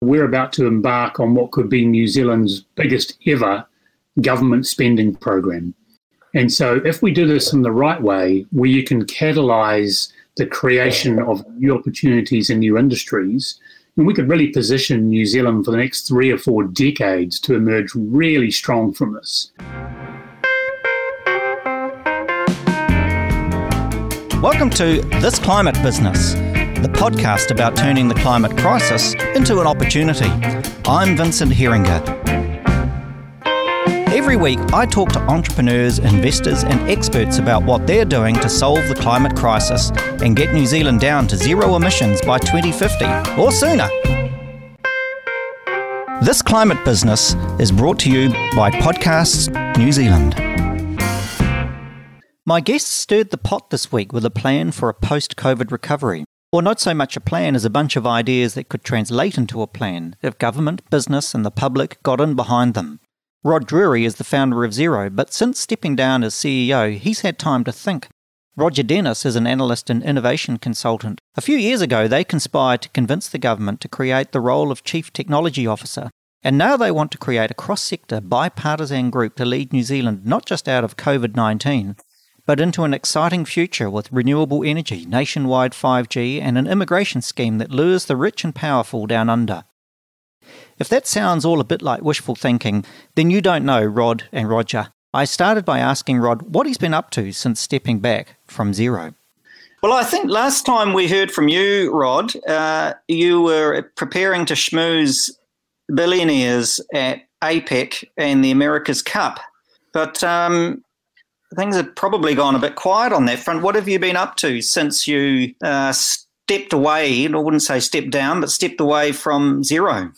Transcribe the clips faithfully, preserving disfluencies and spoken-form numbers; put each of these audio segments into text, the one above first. We're about to embark on what could be New Zealand's biggest ever government spending program. And so if we do this in the right way, where you can catalyse the creation of new opportunities and new industries, and we could really position New Zealand for the next three or four decades to emerge really strong from this. Welcome to This Climate Business, the podcast about turning the climate crisis into an opportunity. I'm Vincent Heeringa. Every week, I talk to entrepreneurs, investors and experts about what they're doing to solve the climate crisis and get New Zealand down to zero emissions by twenty fifty or sooner. This Climate Business is brought to you by Podcasts New Zealand. My guests stirred the pot this week with a plan for a post-COVID recovery. Or not so much a plan as a bunch of ideas that could translate into a plan if government, business and the public got in behind them. Rod Drury is the founder of Xero, but since stepping down as C E O, he's had time to think. Roger Dennis is an analyst and innovation consultant. A few years ago, they conspired to convince the government to create the role of Chief Technology Officer. And now they want to create a cross-sector, bipartisan group to lead New Zealand not just out of COVID nineteen, but into an exciting future with renewable energy, nationwide five G, and an immigration scheme that lures the rich and powerful down under. If that sounds all a bit like wishful thinking, then you don't know Rod and Roger. I started by asking Rod what he's been up to since stepping back from Xero. Well, I think last time we heard from you, Rod, uh, you were preparing to schmooze billionaires at APEC and the America's Cup. But um things have probably gone a bit quiet on that front. What have you been up to since you uh, stepped away, I wouldn't say stepped down, but stepped away from Xero?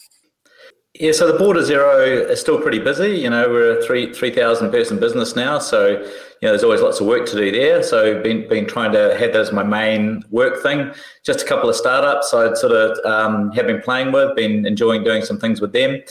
Yeah, so the board of Xero is still pretty busy. You know, we're a three three thousand person business now, so you know there's always lots of work to do there. So been been trying to have that as my main work thing. Just a couple of startups I'd sort of um, have been playing with, been enjoying doing some things with them.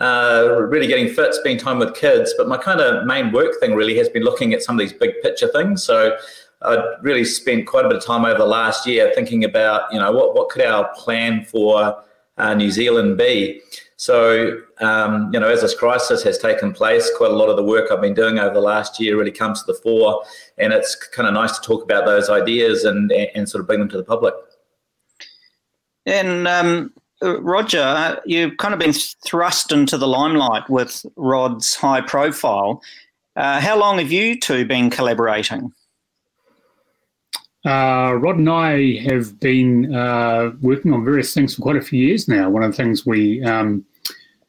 Uh, really getting fit, spending time with kids, but my kind of main work thing really has been looking at some of these big picture things. So I'd really spent quite a bit of time over the last year thinking about, you know, what, what could our plan for uh, New Zealand be? So, um, you know, as this crisis has taken place, quite a lot of the work I've been doing over the last year really comes to the fore, and it's kind of nice to talk about those ideas and, and, and sort of bring them to the public. And um Roger, you've kind of been thrust into the limelight with Rod's high profile. Uh, how long have you two been collaborating? Uh, Rod and I have been uh, working on various things for quite a few years now. One of the things we um,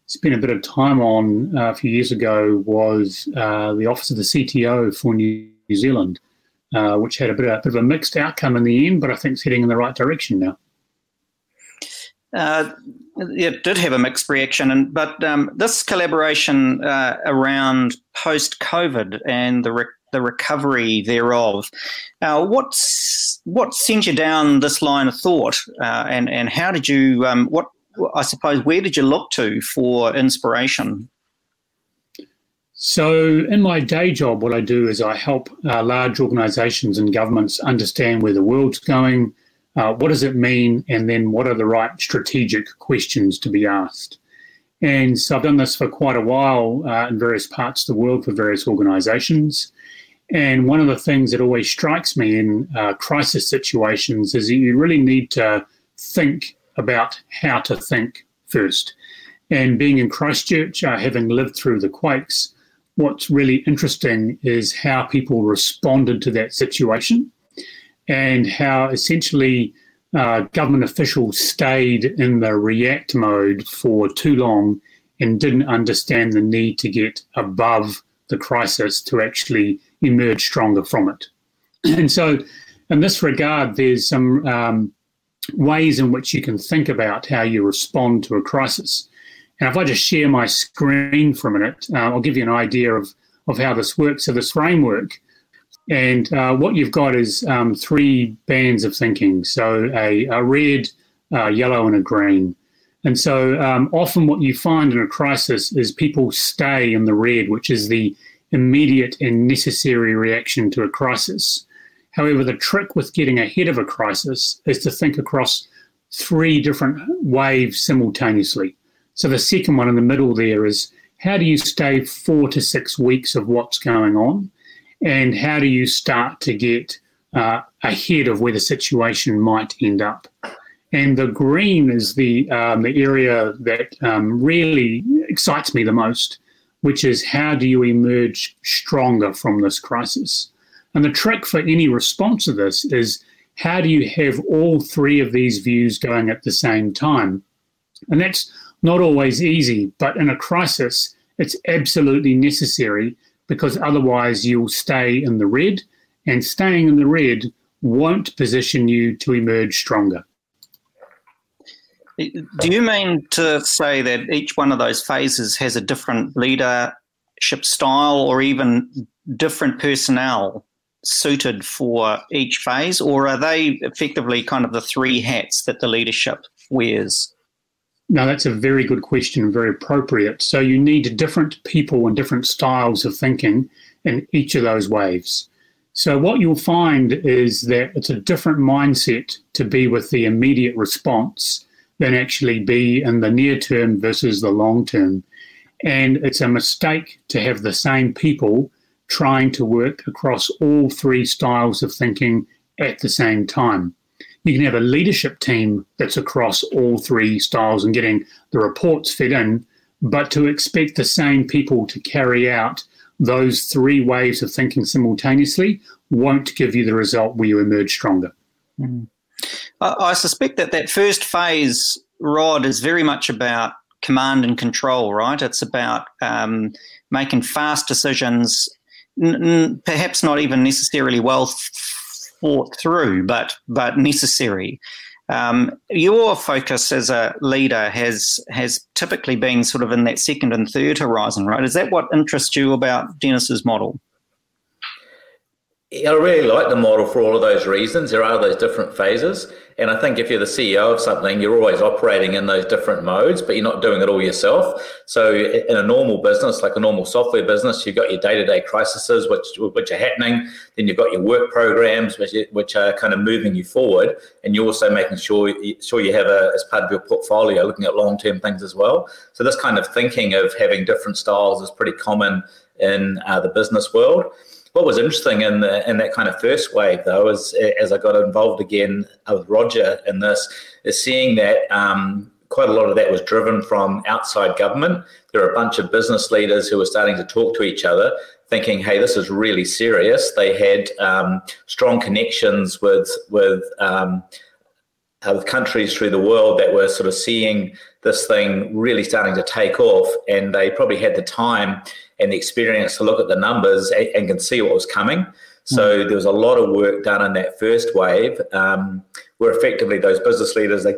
spent a bit of time on uh, a few years ago was uh, the Office of the C T O for New Zealand, uh, which had a bit, of, a bit of a mixed outcome in the end, but I think it's heading in the right direction now. Uh, it did have a mixed reaction, and but um, this collaboration uh, around post-COVID and the re- the recovery thereof, uh, what's what sent you down this line of thought, uh, and and how did you um, what I suppose where did you look to for inspiration? So in my day job, what I do is I help uh, large organisations and governments understand where the world's going. Uh, what does it mean? And then what are the right strategic questions to be asked? And so I've done this for quite a while uh, in various parts of the world for various organisations. And one of the things that always strikes me in uh, crisis situations is that you really need to think about how to think first. And being in Christchurch, uh, having lived through the quakes, what's really interesting is how people responded to that situation, and how essentially uh, government officials stayed in the react mode for too long and didn't understand the need to get above the crisis to actually emerge stronger from it. And so in this regard, there's some um, ways in which you can think about how you respond to a crisis. And if I just share my screen for a minute, uh, I'll give you an idea of, of how this works. So this framework, And uh, what you've got is um, three bands of thinking, so a, a red, a yellow and a green. And so um, often what you find in a crisis is people stay in the red, which is the immediate and necessary reaction to a crisis. However, the trick with getting ahead of a crisis is to think across three different waves simultaneously. So the second one in the middle there is, how do you stay four to six weeks of what's going on, and how do you start to get uh, ahead of where the situation might end up? And the green is the um, the area that um, really excites me the most, which is how do you emerge stronger from this crisis? And the trick for any response to this is, how do you have all three of these views going at the same time? And that's not always easy, but in a crisis, it's absolutely necessary, because otherwise you'll stay in the red, and staying in the red won't position you to emerge stronger. Do you mean to say that each one of those phases has a different leadership style or even different personnel suited for each phase, or are they effectively kind of the three hats that the leadership wears? No, that's a very good question, very appropriate. So you need different people and different styles of thinking in each of those waves. So what you'll find is that it's a different mindset to be with the immediate response than actually be in the near term versus the long term. And it's a mistake to have the same people trying to work across all three styles of thinking at the same time. You can have a leadership team that's across all three styles and getting the reports fed in, but to expect the same people to carry out those three waves of thinking simultaneously won't give you the result where you emerge stronger. Mm. I, I suspect that that first phase, Rod, is very much about command and control, right? It's about um, making fast decisions, n- n- perhaps not even necessarily well th- thought through, but but necessary. Um, your focus as a leader has has typically been sort of in that second and third horizon, right? Is that what interests you about Dennis's model? I really like the model for all of those reasons. There are those different phases, and I think if you're the C E O of something, you're always operating in those different modes, but you're not doing it all yourself. So in a normal business, like a normal software business, you've got your day-to-day crises, which which are happening. Then you've got your work programs, which which are kind of moving you forward, and you're also making sure sure you have a, as part of your portfolio, looking at long-term things as well. So this kind of thinking of having different styles is pretty common in uh, the business world. What was interesting in the, in that kind of first wave, though, is as I got involved again with Roger in this, is seeing that um, quite a lot of that was driven from outside government. There were a bunch of business leaders who were starting to talk to each other, thinking, hey, this is really serious. They had um, strong connections with with um, with countries through the world that were sort of seeing this thing really starting to take off, and they probably had the time and the experience to look at the numbers and, and can see what was coming. So mm. there was a lot of work done in that first wave um, where effectively those business leaders, they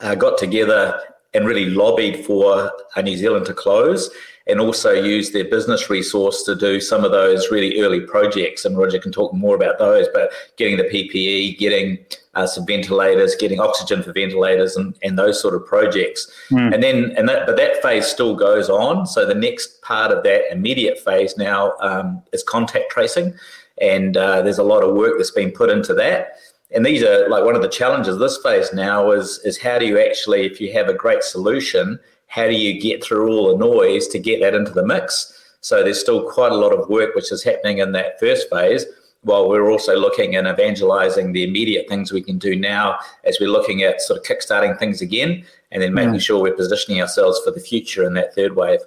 uh, got together and really lobbied for uh, New Zealand to close, and also used their business resource to do some of those really early projects. And Roger can talk more about those, but getting the P P E, getting uh, some ventilators, getting oxygen for ventilators, and, and those sort of projects. Mm. And then, and that, but that phase still goes on. So the next part of that immediate phase now um, is contact tracing. And uh, there's a lot of work that's been put into that. And these are like one of the challenges of this phase now is, is how do you actually, if you have a great solution, how do you get through all the noise to get that into the mix? So there's still quite a lot of work which is happening in that first phase, while we're also looking and evangelising the immediate things we can do now as we're looking at sort of kickstarting things again, and then making mm. sure we're positioning ourselves for the future in that third wave.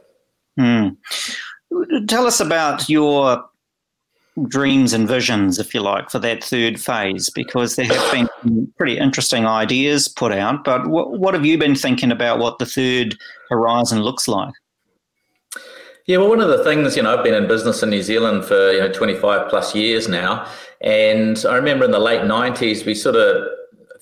Mm. Tell us about your dreams and visions, if you like, for that third phase, because there have been some pretty interesting ideas put out, but what, what have you been thinking about what the third horizon looks like? Yeah, well, one of the things, you know, I've been in business in New Zealand for, you know, twenty-five plus years now, and I remember in the late nineties, we sort of,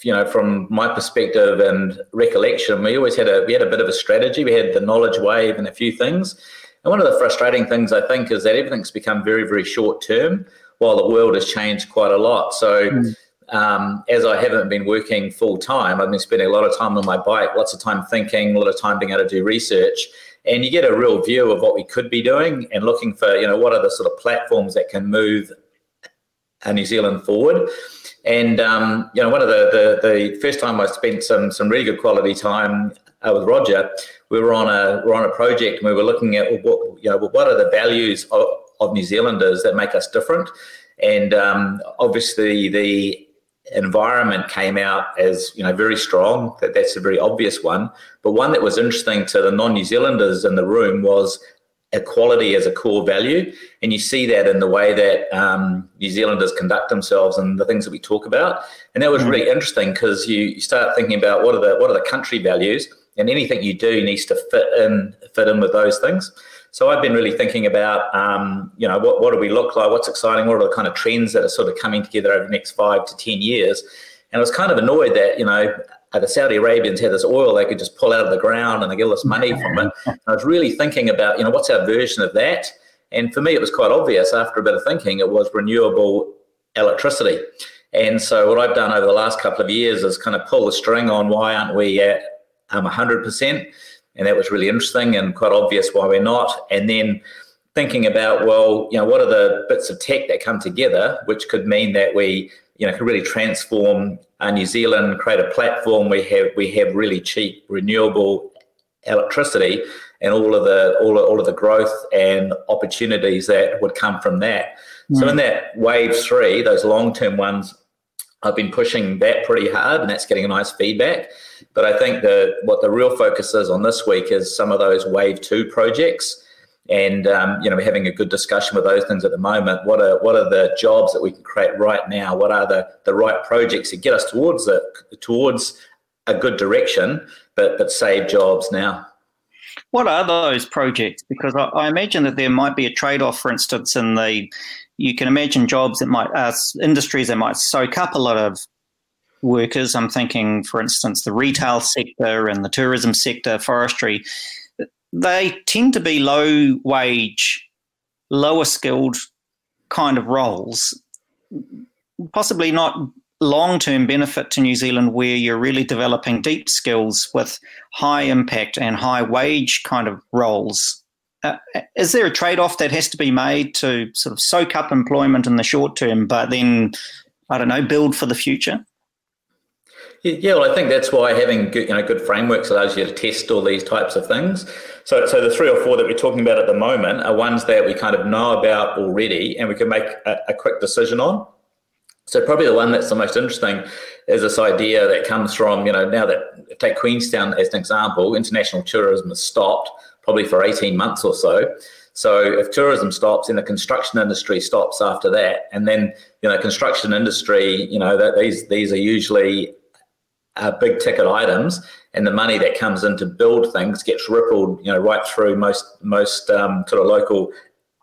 you know, from my perspective and recollection, we always had a, we had a bit of a strategy. We had the knowledge wave and a few things. And one of the frustrating things, I think, is that everything's become very, very short term, while the world has changed quite a lot. So mm. um, as I haven't been working full time, I've been spending a lot of time on my bike, lots of time thinking, a lot of time being able to do research. And you get a real view of what we could be doing and looking for, you know, what are the sort of platforms that can move uh, New Zealand forward. And um, you know, one of the, the the first time I spent some some really good quality time uh, with Roger, we were on a we were on a project, and we were looking at what you know what are the values of, of New Zealanders that make us different. And um, obviously the environment came out as you know very strong. That that's a very obvious one. But one that was interesting to the non-New Zealanders in the room was equality as a core value, and you see that in the way that um, New Zealanders conduct themselves and the things that we talk about. And that was mm-hmm. really interesting, because you, you start thinking about what are the what are the country values, and anything you do needs to fit in fit in with those things. So I've been really thinking about, um, you know, what, what do we look like? What's exciting? What are the kind of trends that are sort of coming together over the next five to ten years? And I was kind of annoyed that, you know, the Saudi Arabians had this oil they could just pull out of the ground and they get all this money from it. And I was really thinking about, you know, what's our version of that? And for me, it was quite obvious after a bit of thinking, it was renewable electricity. And so what I've done over the last couple of years is kind of pull the string on why aren't we at um, one hundred percent? And that was really interesting and quite obvious why we're not. And then thinking about, well, you know, what are the bits of tech that come together, which could mean that we, you know, can really transform uh, New Zealand, create a platform. We have we have really cheap renewable electricity, and all of the all of, all of the growth and opportunities that would come from that. Mm. So in that wave three, those long-term ones, I've been pushing that pretty hard, and that's getting a nice feedback. But I think the what the real focus is on this week is some of those wave two projects, and um, you know, we're having a good discussion with those things at the moment. What are what are the jobs that we can create right now? What are the, the right projects that get us towards the towards a good direction, but but save jobs now? What are those projects? Because I, I imagine that there might be a trade-off. For instance, in the you can imagine jobs that might uh, industries that might soak up a lot of workers. I'm thinking, for instance, the retail sector and the tourism sector, forestry. They tend to be low wage, lower skilled kind of roles, possibly not long-term benefit to New Zealand, where you're really developing deep skills with high impact and high wage kind of roles. Uh, is there a trade-off that has to be made to sort of soak up employment in the short term, but then, I don't know, build for the future? Yeah, well, I think that's why having good, you know, good frameworks allows you to test all these types of things. So, so the three or four that we're talking about at the moment are ones that we kind of know about already, and we can make a, a quick decision on. So probably the one that's the most interesting is this idea that comes from, you know, now that take Queenstown as an example, international tourism has stopped probably for eighteen months or so. So if tourism stops, then the construction industry stops after that. And then, you know, construction industry, you know, that these these are usually Uh, big ticket items, and the money that comes in to build things gets rippled, you know, right through most most um, sort of local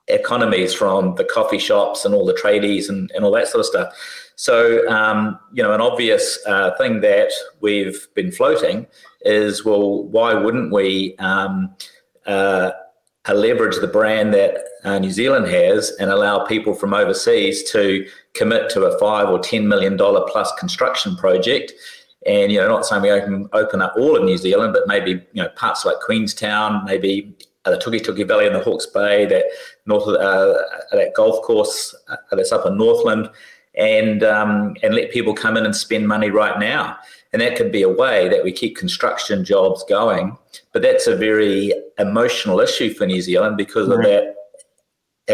economies, from the coffee shops and all the tradies and, and all that sort of stuff. So, um, you know, an obvious uh, thing that we've been floating is, well, why wouldn't we um, uh, leverage the brand that uh, New Zealand has and allow people from overseas to commit to a five or ten million dollar plus construction project? And, you know, not saying we open open up all of New Zealand, but maybe, you know, parts like Queenstown, maybe the Tukituki Valley and the Hawke's Bay, that north of, uh, that golf course that's up in Northland, and um, and let people come in and spend money right now. And that could be a way that we keep construction jobs going. But that's a very emotional issue for New Zealand because mm-hmm. of that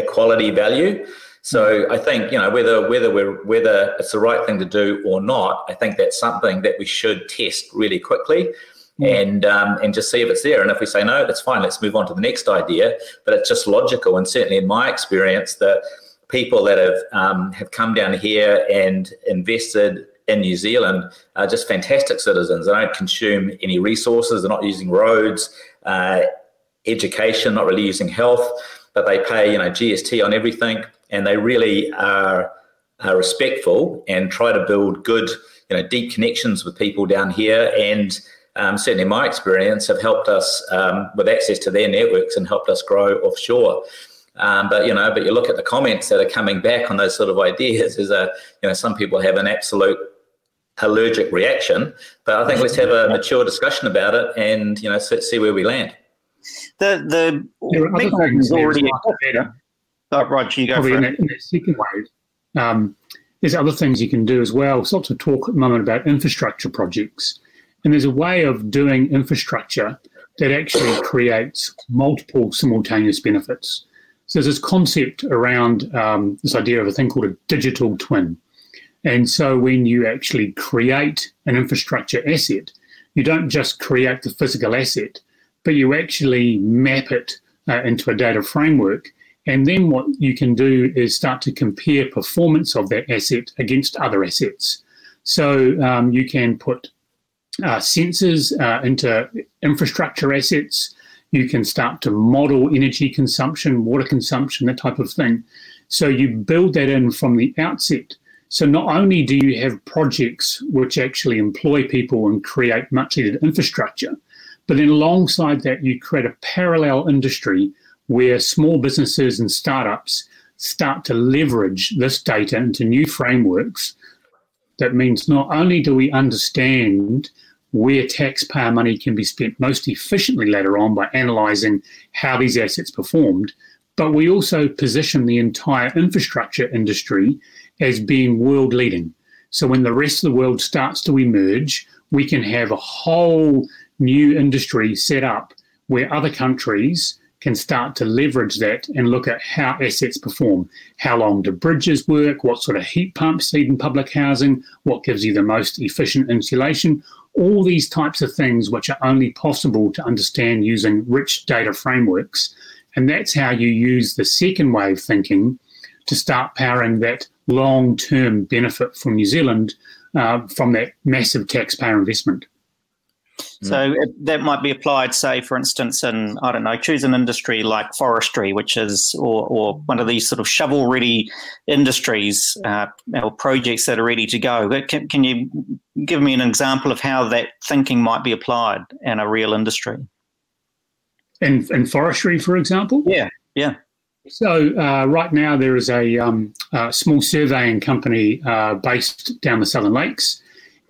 equality value. So I think, you know, whether whether we're whether it's the right thing to do or not, I think that's something that we should test really quickly, mm. and um, and just see if it's there. And if we say no, that's fine. Let's move on to the next idea. But it's just logical, and certainly in my experience, the people that have um, have come down here and invested in New Zealand are just fantastic citizens. They don't consume any resources. They're not using roads, uh, education, not really using health, but they pay, you know, G S T on everything. And they really are, are respectful and try to build good, you know, deep connections with people down here. And um, certainly, in my experience, have helped us um, with access to their networks and helped us grow offshore. Um, but you know, but you look at the comments that are coming back on those sort of ideas. Is a you know, some people have an absolute allergic reaction. But I think let's have a mature discussion about it, and you know, see where we land. The the there are other things already better. Oh, Roger, you go for it. In that second wave, Um, there's other things you can do as well. There's lots of talk at the moment about infrastructure projects. And there's a way of doing infrastructure that actually creates multiple simultaneous benefits. So there's this concept around um, this idea of a thing called a digital twin. And so when you actually create an infrastructure asset, you don't just create the physical asset, but you actually map it uh, into a data framework. And then what you can do is start to compare performance of that asset against other assets. So um, you can put uh, sensors uh, into infrastructure assets. You can start to model energy consumption, water consumption, that type of thing. So you build that in from the outset. So not only do you have projects which actually employ people and create much-needed infrastructure, but then alongside that, you create a parallel industry where small businesses and startups start to leverage this data into new frameworks. That means not only do we understand where taxpayer money can be spent most efficiently later on by analysing how these assets performed, but we also position the entire infrastructure industry as being world-leading. So when the rest of the world starts to emerge, we can have a whole new industry set up where other countries can start to leverage that and look at how assets perform. How long do bridges work? What sort of heat pumps need in public housing? What gives you the most efficient insulation? All these types of things which are only possible to understand using rich data frameworks. And that's how you use the second wave thinking to start powering that long-term benefit from New Zealand uh, from that massive taxpayer investment. So it, that might be applied, say, for instance, in, I don't know, choose an industry like forestry, which is, or, or one of these sort of shovel-ready industries uh, or projects that are ready to go. But can, can you give me an example of how that thinking might be applied in a real industry? In, in forestry, for example? Yeah, yeah. So uh, right now there is a, um, a small surveying company uh, based down the Southern Lakes,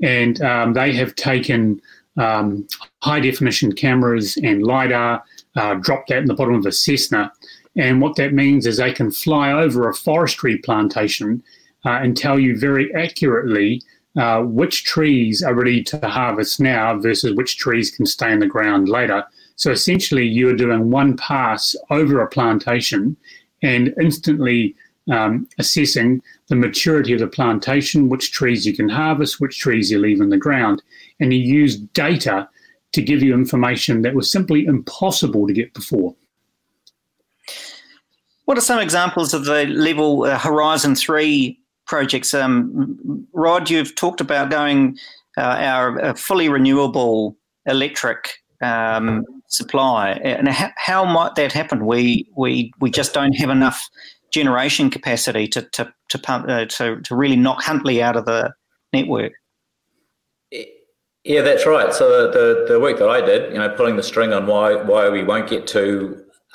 and um, they have taken Um, high-definition cameras and LIDAR, uh, drop that in the bottom of a Cessna. And what that means is they can fly over a forestry plantation uh, and tell you very accurately uh, which trees are ready to harvest now versus which trees can stay in the ground later. So essentially you're doing one pass over a plantation and instantly um, assessing the maturity of the plantation, which trees you can harvest, which trees you leave in the ground. And he used data to give you information that was simply impossible to get before. What are some examples of the level uh, Horizon three projects? Um, Rod, you've talked about going uh, our uh, fully renewable electric um, supply. And how, how might that happen? We we we just don't have enough generation capacity to to to, pump, uh, to, to really knock Huntley out of the network. Yeah, that's right. So the, the work that I did, you know, pulling the string on why why we won't get to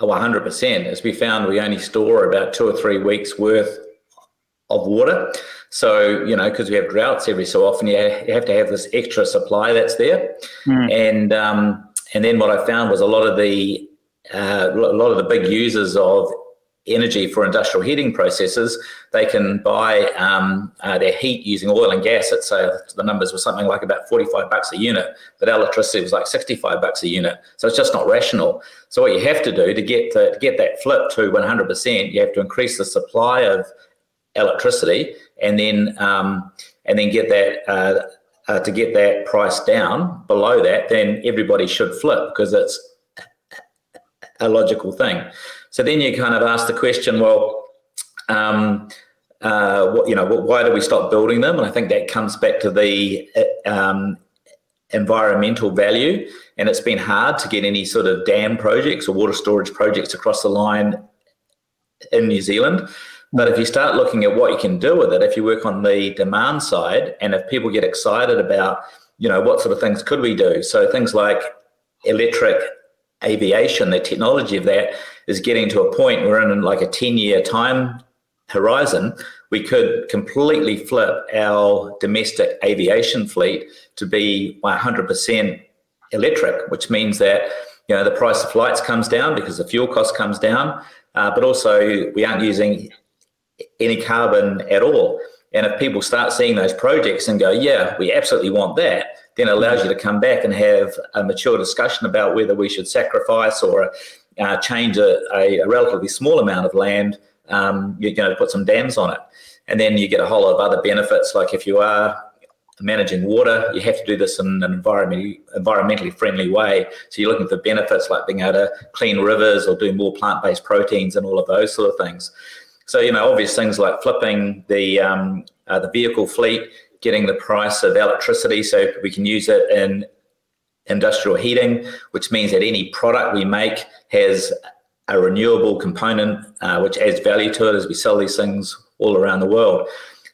one hundred percent is we found we only store about two or three weeks worth of water. So, you know, because we have droughts every so often, you have to have this extra supply that's there. Mm. And um, and then what I found was a lot of the uh, a lot of the big users of energy for industrial heating processes, they can buy um, uh, their heat using oil and gas at, say, the numbers were something like about forty-five bucks a unit, but electricity was like sixty-five bucks a unit. So it's just not rational. So what you have to do to get the, to get that flip to one hundred percent, you have to increase the supply of electricity and then um, and then get that uh, uh, to get that price down below that. Then everybody should flip because it's a logical thing. So then you kind of ask the question, well, um, uh, what, you know, why do we stop building them? And I think that comes back to the um, environmental value. And it's been hard to get any sort of dam projects or water storage projects across the line in New Zealand. But if you start looking at what you can do with it, if you work on the demand side and if people get excited about, you know, what sort of things could we do? So things like electric aviation, the technology of that, is getting to a point where in like a ten-year time horizon, we could completely flip our domestic aviation fleet to be one hundred percent electric, which means that, you know, the price of flights comes down because the fuel cost comes down, uh, but also we aren't using any carbon at all. And if people start seeing those projects and go, yeah, we absolutely want that, then it allows you to come back and have a mature discussion about whether we should sacrifice or uh, change a, a, a relatively small amount of land, um, you know, to put some dams on it. And then you get a whole lot of other benefits, like if you are managing water, you have to do this in an environmentally, environmentally friendly way. So you're looking for benefits like being able to clean rivers or do more plant-based proteins and all of those sort of things. So, you know, obvious things like flipping the um, uh, the vehicle fleet, getting the price of electricity so we can use it in industrial heating, which means that any product we make has a renewable component, uh, which adds value to it as we sell these things all around the world.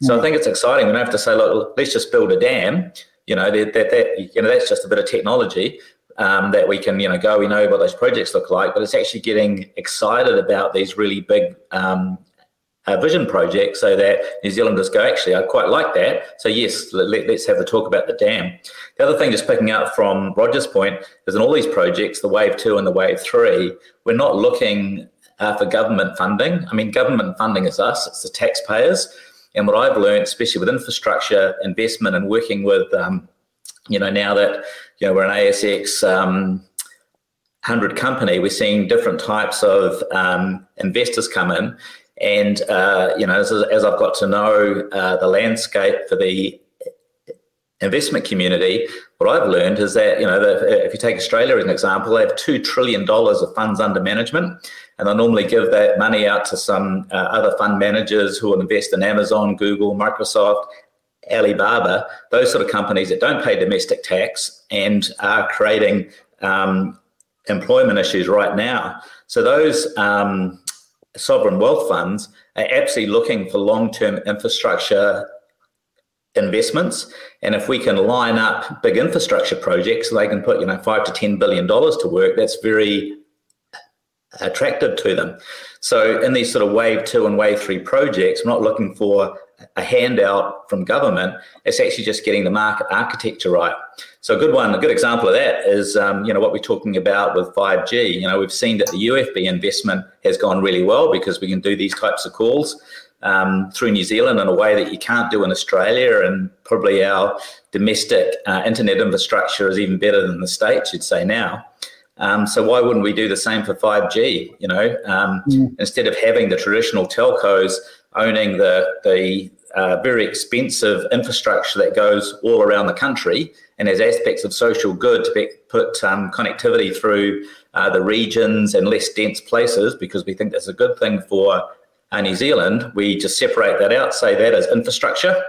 So I think it's exciting. We don't have to say, look, let's just build a dam. You know, that, that, that you know, that's just a bit of technology um, that we can, you know, go, we know what those projects look like, but it's actually getting excited about these really big um, uh, vision projects so that New Zealanders go, actually, I quite like that. So yes, let, let's have a talk about the dam. The other thing, just picking up from Roger's point, is in all these projects, the wave two and the wave three, we're not looking uh, for government funding. I mean, government funding is us, it's the taxpayers. And what I've learned, especially with infrastructure investment and working with, um, you know, now that, you know, we're an A S X um, one hundred company, we're seeing different types of um, investors come in. And, uh, you know, as, as I've got to know uh, the landscape for the investment community, what I've learned is that, you know, that if you take Australia as an example, they have two trillion dollars of funds under management. And I normally give that money out to some uh, other fund managers who will invest in Amazon, Google, Microsoft, Alibaba, those sort of companies that don't pay domestic tax and are creating um, employment issues right now. So those um, sovereign wealth funds are absolutely looking for long-term infrastructure investments. And if we can line up big infrastructure projects, they can put, you know, five to ten billion dollars to work. That's very attractive to them. So in these sort of wave two and wave three projects, we're not looking for a handout from government. It's actually just getting the market architecture right. So a good one, a good example of that is, um, you know, what we're talking about with five G. You know, we've seen that the U F B investment has gone really well because we can do these types of calls um, through New Zealand in a way that you can't do in Australia, and probably our domestic uh, internet infrastructure is even better than the States, you'd say now. Um, so why wouldn't we do the same for five G, you know, um, mm. instead of having the traditional telcos owning the the uh, very expensive infrastructure that goes all around the country and has aspects of social good to be, put um, connectivity through uh, the regions and less dense places, because we think that's a good thing for uh, New Zealand. We just separate that out, say that as infrastructure.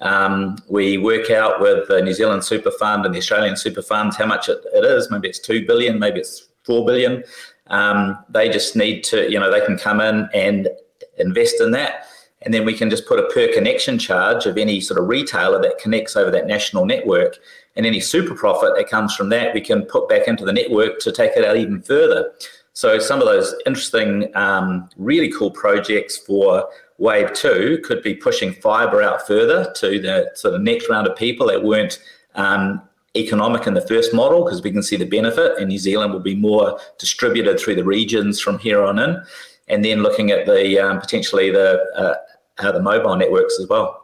Um, we work out with the New Zealand Super Fund and the Australian Super Funds how much it, it is. Maybe it's two billion dollars, maybe it's four billion dollars. Um, they just need to, you know, they can come in and invest in that. And then we can just put a per connection charge of any sort of retailer that connects over that national network. And any super profit that comes from that, we can put back into the network to take it out even further. So some of those interesting, um, really cool projects for wave two could be pushing fibre out further to the sort of next round of people that weren't um, economic in the first model, because we can see the benefit, and New Zealand will be more distributed through the regions from here on in. And then looking at the um, potentially the uh, how the mobile networks as well.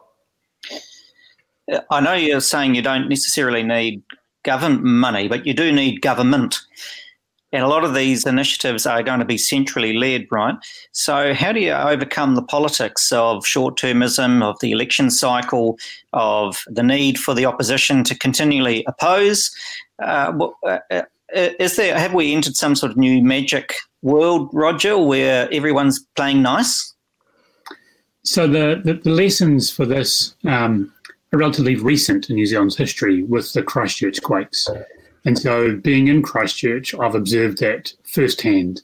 I know you're saying you don't necessarily need government money, but you do need government. And a lot of these initiatives are going to be centrally led, right? So how do you overcome the politics of short-termism, of the election cycle, of the need for the opposition to continually oppose? Uh, is there, have we entered some sort of new magic world, Roger, where everyone's playing nice? So the, the, the lessons for this um, are relatively recent in New Zealand's history with the Christchurch quakes. And so being in Christchurch, I've observed that firsthand.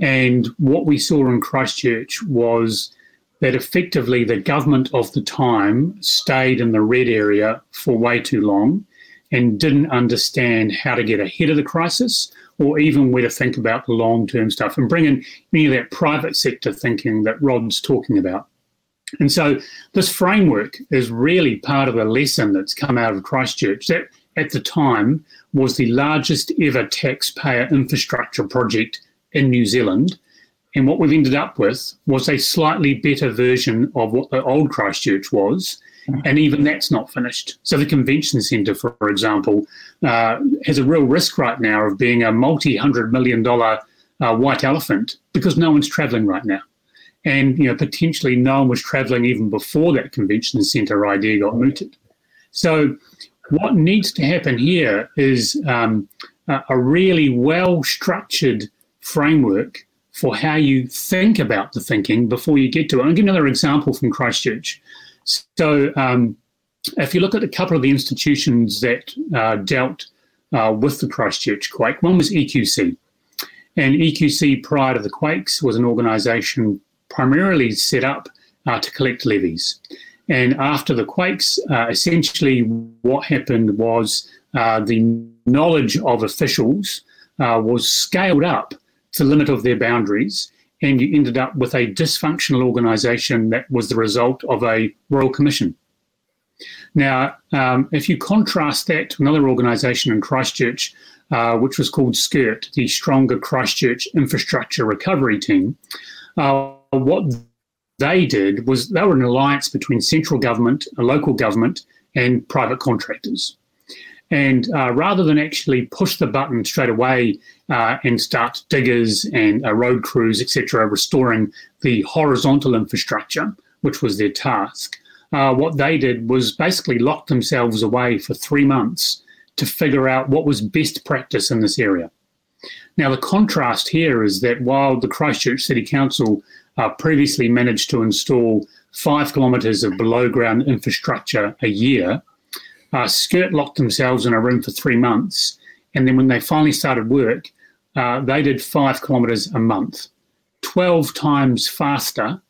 And what we saw in Christchurch was that effectively the government of the time stayed in the red area for way too long and didn't understand how to get ahead of the crisis or even where to think about the long-term stuff and bring in any of that private sector thinking that Rod's talking about. And so this framework is really part of the lesson that's come out of Christchurch that at the time was the largest ever taxpayer infrastructure project in New Zealand, And what we've ended up with was a slightly better version of what the old Christchurch was, and even that's not finished. So the convention centre, for example, uh, has a real risk right now of being a multi-hundred million dollar uh, white elephant because no one's travelling right now. And, you know, potentially no one was travelling even before that convention centre idea got mooted. So what needs to happen here is um, a really well-structured framework for how you think about the thinking before you get to it. I'll give another example from Christchurch. So um, if you look at a couple of the institutions that uh, dealt uh, with the Christchurch quake, one was E Q C. And E Q C, prior to the quakes, was an organisation primarily set up uh, to collect levies. And after the quakes, uh, essentially what happened was uh, the knowledge of officials uh, was scaled up to the limit of their boundaries, and you ended up with a dysfunctional organisation that was the result of a royal commission. Now, um, if you contrast that to another organisation in Christchurch, uh, which was called SCIRT, the Stronger Christchurch Infrastructure Recovery Team, uh, what they did was they were an alliance between central government, a local government, and private contractors. And uh, rather than actually push the button straight away uh, and start diggers and uh, road crews, et cetera, restoring the horizontal infrastructure, which was their task, uh, what they did was basically lock themselves away for three months to figure out what was best practice in this area. Now, the contrast here is that while the Christchurch City Council uh, previously managed to install five kilometres of below-ground infrastructure a year, Uh, SCIRT locked themselves in a room for three months, and then when they finally started work, uh, they did five kilometres a month, twelve times faster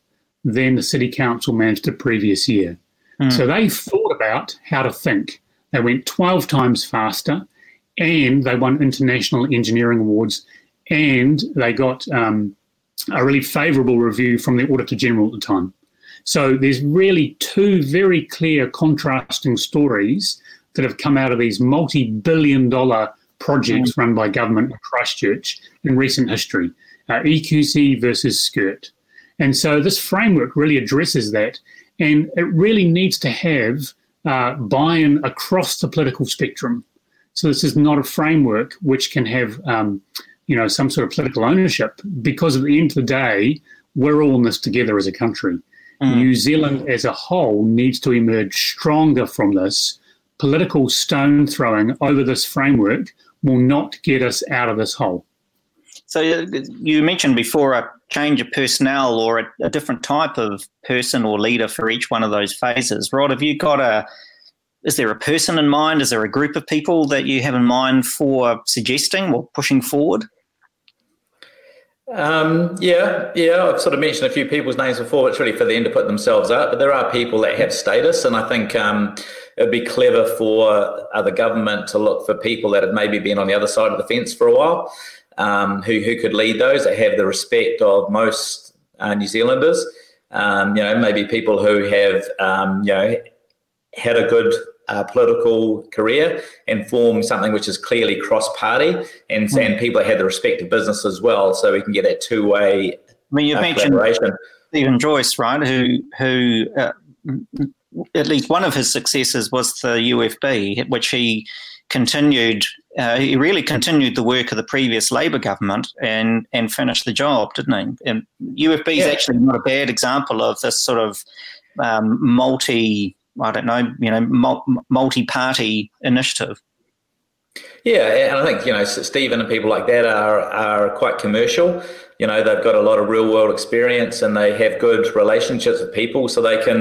than the City Council managed the previous year. Mm. So they thought about how to think. They went twelve times faster, and they won international engineering awards, and they got um, a really favourable review from the Auditor General at the time. So there's really two very clear contrasting stories that have come out of these multi-billion dollar projects run by government in Christchurch in recent history, uh, E Q C versus SCIRT. And so this framework really addresses that, and it really needs to have uh, buy-in across the political spectrum. So this is not a framework which can have, um, you know, some sort of political ownership, because at the end of the day, we're all in this together as a country. New Zealand as a whole needs to emerge stronger from this. Political stone throwing over this framework will not get us out of this hole. So you mentioned before a change of personnel or a, a different type of person or leader for each one of those phases. Rod, have you got a, is there a person in mind? Is there a group of people that you have in mind for suggesting or pushing forward? Um, yeah, yeah, I've sort of mentioned a few people's names before. It's really for them to put themselves up, but there are people that have status, and I think um, it would be clever for uh, the government to look for people that have maybe been on the other side of the fence for a while, um, who who could lead those, that have the respect of most uh, New Zealanders. Um, you know, maybe people who have um, you know had a good uh, political career and form something which is clearly cross-party, and, mm. and people that have the respect of business as well, so we can get that two-way collaboration. I mean, you've uh, mentioned Stephen Joyce, right, who, who uh, at least one of his successes was the U F B, which he continued, uh, he really continued the work of the previous Labour government and, and finished the job, didn't he? And U F B is yeah. actually not a bad example of this sort of um, multi- I don't know, you know, multi-party initiative. Yeah, and I think, you know, Stephen and people like that are are quite commercial. You know, they've got a lot of real-world experience and they have good relationships with people, so they can,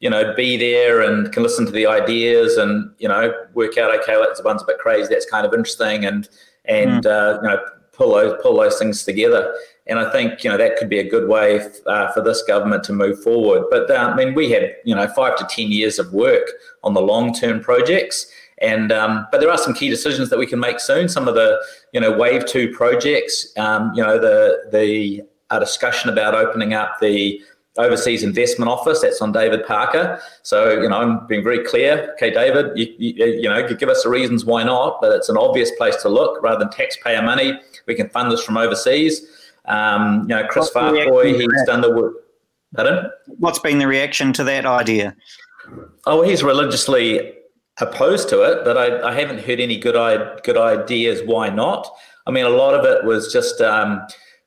you know, be there and can listen to the ideas and, you know, work out, okay, well, that one's a bit crazy, that's kind of interesting, and, and mm. uh, you know, pull those, pull those things together. And I think, you know, that could be a good way f- uh, for this government to move forward. But, uh, I mean, we have, you know, five to ten years of work on the long-term projects. And um, but there are some key decisions that we can make soon. Some of the, you know, Wave two projects, um, you know, the the uh, discussion about opening up the Overseas Investment Office, that's on David Parker. So, you know, I'm being very clear. Okay, David, you, you, you know, you give us the reasons why not, but it's an obvious place to look. Rather than taxpayer money, we can fund this from overseas. Um, you know, Chris Faafoi, he's done the work. Pardon? What's been the reaction to that idea? Oh, he's religiously opposed to it, but I, I haven't heard any good good ideas why not. I mean, a lot of it was just, um,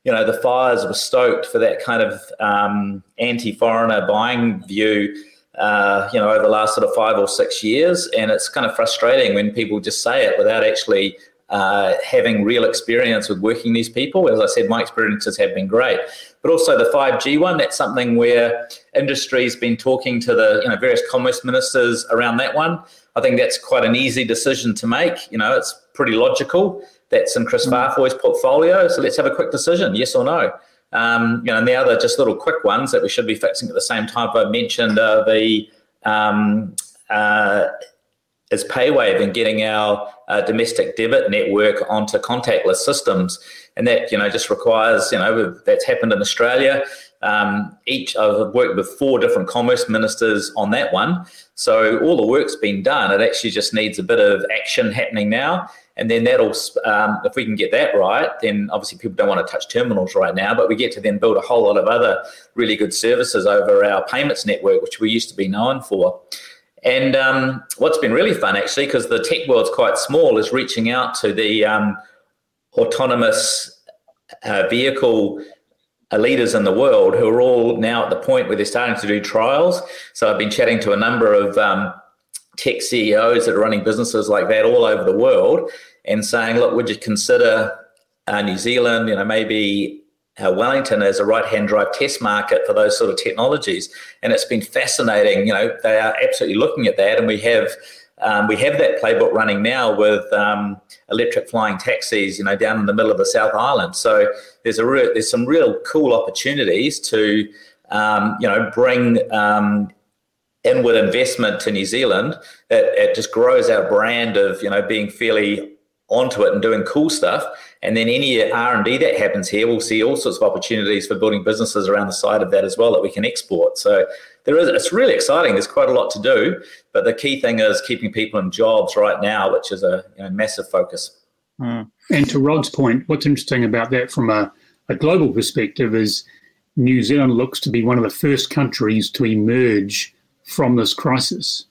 you know, the fires were stoked for that kind of um, anti-foreigner buying view, uh, you know, over the last sort of five or six years. And it's kind of frustrating when people just say it without actually uh, having real experience with working these people. As I said, my experiences have been great. But also the five G one, that's something where industry's been talking to the you know various commerce ministers around that one. I think that's quite an easy decision to make. You know, it's pretty logical. That's in Chris Fafoi's portfolio. So let's have a quick decision, yes or no. Um, you know, and the other just little quick ones that we should be fixing at the same time I mentioned uh, the um, uh, is PayWave and getting our uh, domestic debit network onto contactless systems, and that you know just requires you know that's happened in Australia. Um, each I've worked with four different commerce ministers on that one, so all the work's been done. It actually just needs a bit of action happening now. And then that'll, um, if we can get that right, then obviously people don't want to touch terminals right now, but we get to then build a whole lot of other really good services over our payments network, which we used to be known for. And um, what's been really fun, actually, because the tech world's quite small, is reaching out to the um, autonomous uh, vehicle leaders in the world who are all now at the point where they're starting to do trials. So I've been chatting to a number of um, tech C E Os that are running businesses like that all over the world and saying, look, would you consider uh, New Zealand, you know, maybe uh, Wellington as a right-hand drive test market for those sort of technologies? And it's been fascinating. You know, they are absolutely looking at that. And we have um, we have that playbook running now with um, electric flying taxis, you know, down in the middle of the South Island. So there's a re- there's some real cool opportunities to, um, you know, bring um inward investment to New Zealand. It, it just grows our brand of, you know, being fairly onto it and doing cool stuff. And then any R and D that happens here, we'll see all sorts of opportunities for building businesses around the side of that as well that we can export. So there is, it's really exciting. There's quite a lot to do, but the key thing is keeping people in jobs right now, which is a you know, massive focus. Mm. And to Rod's point, what's interesting about that from a, a global perspective is New Zealand looks to be one of the first countries to emerge from this crisis.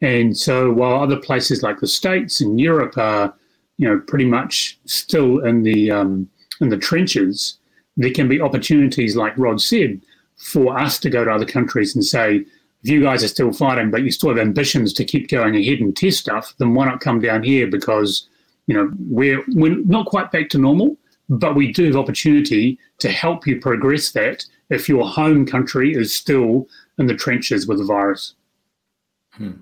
And so while other places like the States and Europe are, you know, pretty much still in the um, in the trenches, there can be opportunities, like Rod said, for us to go to other countries and say, if you guys are still fighting, but you still have ambitions to keep going ahead and test stuff, then why not come down here? Because, you know, we're, we're not quite back to normal, but we do have opportunity to help you progress that if your home country is still in the trenches with the virus. Hmm.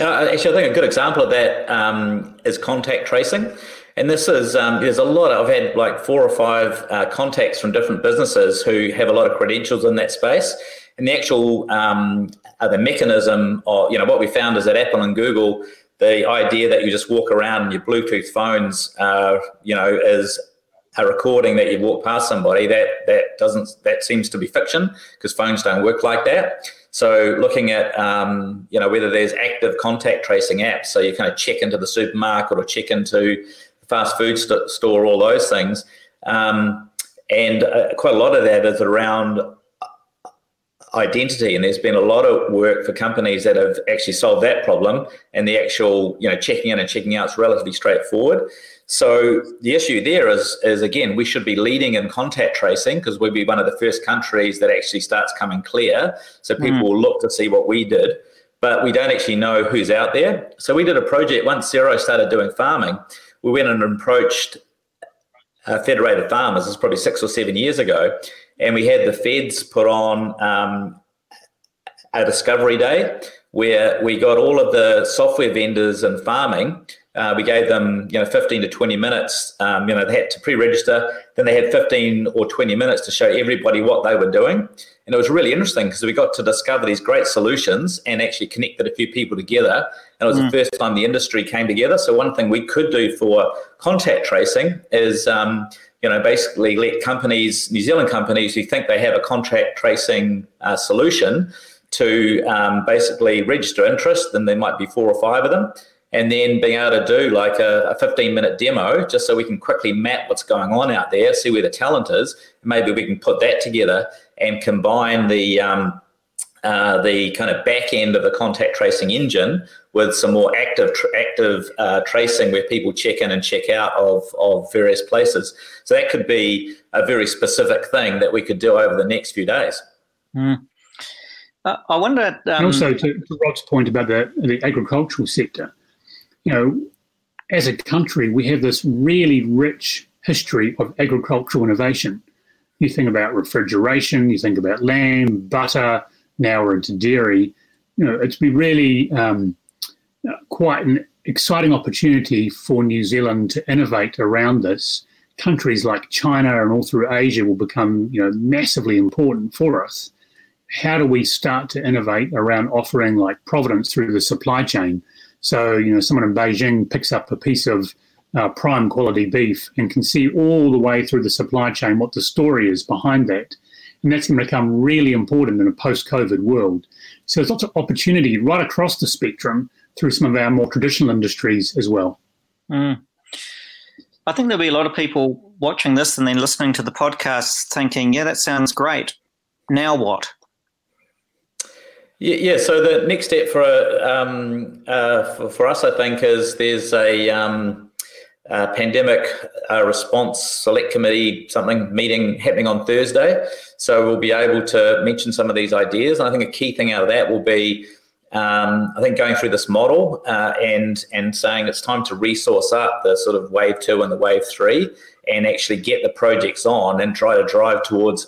Now, actually, I think a good example of that um, is contact tracing. And this is, um, there's a lot, of, I've had like four or five uh, contacts from different businesses who have a lot of credentials in that space. And the actual, um, uh, the mechanism of, you know, what we found is that Apple and Google, the idea that you just walk around and your Bluetooth phones, uh, you know, is a recording that you walk past somebody, that that doesn't, that seems to be fiction because phones don't work like that. So looking at, um, you know, whether there's active contact tracing apps, so you kind of check into the supermarket or check into the fast food st- store, all those things. Um, and uh, quite a lot of that is around identity. And there's been a lot of work for companies that have actually solved that problem, and the actual, you know, checking in and checking out is relatively straightforward. So the issue there is, is again, we should be leading in contact tracing because we'd be one of the first countries that actually starts coming clear. So people mm. will look to see what we did, but we don't actually know who's out there. So we did a project once Xero started doing farming. We went and approached uh, Federated Farmers. It's probably six or seven years ago, and we had the feds put on um, a discovery day where we got all of the software vendors in farming. Uh, we gave them, you know, fifteen to twenty minutes. Um, you know, they had to pre-register. Then they had fifteen or twenty minutes to show everybody what they were doing. And it was really interesting because we got to discover these great solutions and actually connected a few people together. And it was mm. the first time the industry came together. So one thing we could do for contact tracing is, um, you know, basically let companies, New Zealand companies who think they have a contact tracing uh, solution to um, basically register interest, and there might be four or five of them. and then being able to do like a fifteen-minute demo just so we can quickly map what's going on out there, see where the talent is. Maybe we can put that together and combine the um, uh, the kind of back end of the contact tracing engine with some more active tra- active uh, tracing where people check in and check out of, of various places. So that could be a very specific thing that we could do over the next few days. Mm. Uh, I wonder... Um... And also to, to Rod's point about the, the agricultural sector, you know, as a country, we have this really rich history of agricultural innovation. You think about refrigeration, you think about lamb, butter, now we're into dairy. You know, it's been really um, quite an exciting opportunity for New Zealand to innovate around this. Countries like China and all through Asia will become, you know, massively important for us. How do we start to innovate around offering like provenance through the supply chain? So, you know, someone in Beijing picks up a piece of uh, prime quality beef and can see all the way through the supply chain what the story is behind that. And that's going to become really important in a post-COVID world. So there's lots of opportunity right across the spectrum through some of our more traditional industries as well. Mm. I think there'll be a lot of people watching this and then listening to the podcast thinking, yeah, that sounds great. Now what? Yeah, yeah. So the next step for um, uh, for, for us, I think, is there's a um, uh, pandemic uh, response select committee something meeting happening on Thursday. So we'll be able to mention some of these ideas. And I think a key thing out of that will be, um, I think, going through this model uh, and and saying it's time to resource up the sort of wave two and the wave three and actually get the projects on and try to drive towards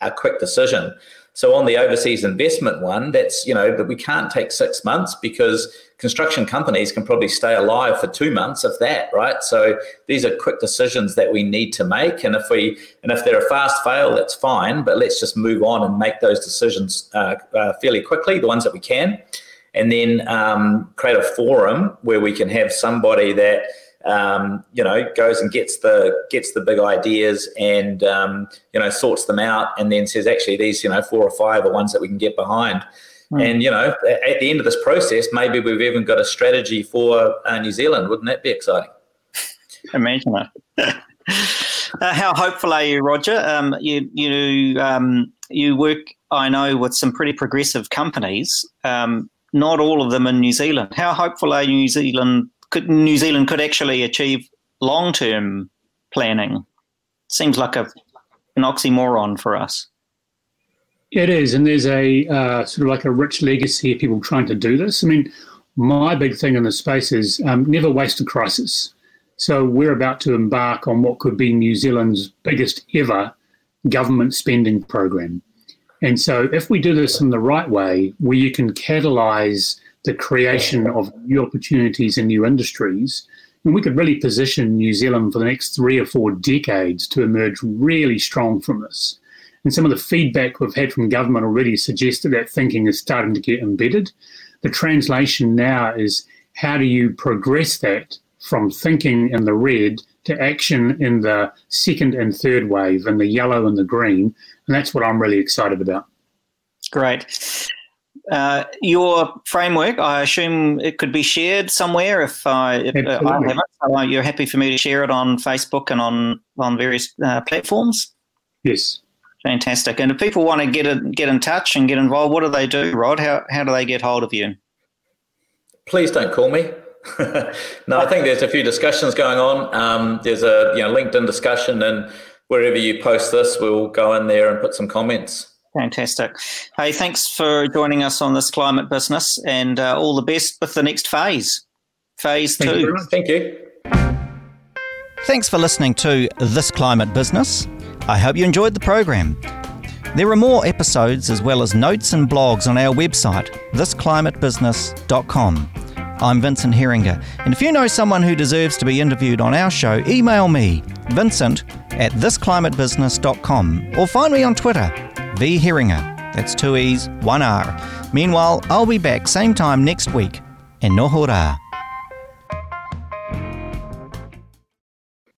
a quick decision. So on the overseas investment one, that's, you know, but we can't take six months because construction companies can probably stay alive for two months if that, right? So these are quick decisions that we need to make. And if we, and if they're a fast fail, that's fine, but let's just move on and make those decisions uh, uh, fairly quickly, the ones that we can, and then um, create a forum where we can have somebody that, Um, you know, goes and gets the gets the big ideas and, um, you know, sorts them out and then says, actually, these, you know, four or five are ones that we can get behind. Mm. And, you know, at the end of this process, maybe we've even got a strategy for uh, New Zealand. Wouldn't that be exciting? Imagine that. uh, how hopeful are you, Roger? Um, you you um, you work, I know, with some pretty progressive companies, um, not all of them in New Zealand. How hopeful are you, New Zealand? Could New Zealand could actually achieve long-term planning? Seems like a, an oxymoron for us. It is, and there's a uh, sort of like a rich legacy of people trying to do this. I mean, my big thing in this space is um, never waste a crisis. So we're about to embark on what could be New Zealand's biggest ever government spending program. And so if we do this in the right way, where you can catalyse the creation of new opportunities and new industries, and we could really position New Zealand for the next three or four decades to emerge really strong from this. And some of the feedback we've had from government already suggests that that thinking is starting to get embedded. The translation now is how do you progress that from thinking in the red to action in the second and third wave, in the yellow and the green, and that's what I'm really excited about. Great. Uh, your framework, I assume it could be shared somewhere if I, if I have it. So you're happy for me to share it on Facebook and on, on various uh, platforms? Yes. Fantastic. And if people want to get a, get in touch and get involved, what do they do, Rod? How how do they get hold of you? Please don't call me. No, I think there's a few discussions going on. Um, there's a you know LinkedIn discussion, and wherever you post this, we'll go in there and put some comments. Fantastic. Hey, thanks for joining us on This Climate Business, and uh, all the best with the next phase, phase Thank two. You Thank you. Thanks for listening to This Climate Business. I hope you enjoyed the program. There are more episodes as well as notes and blogs on our website, this climate business dot com. I'm Vincent Heeringa, and if you know someone who deserves to be interviewed on our show, email me, Vincent, at this climate business dot com, or find me on Twitter, V Heeringa. That's two E's, one R. Meanwhile, I'll be back same time next week. E noho rā.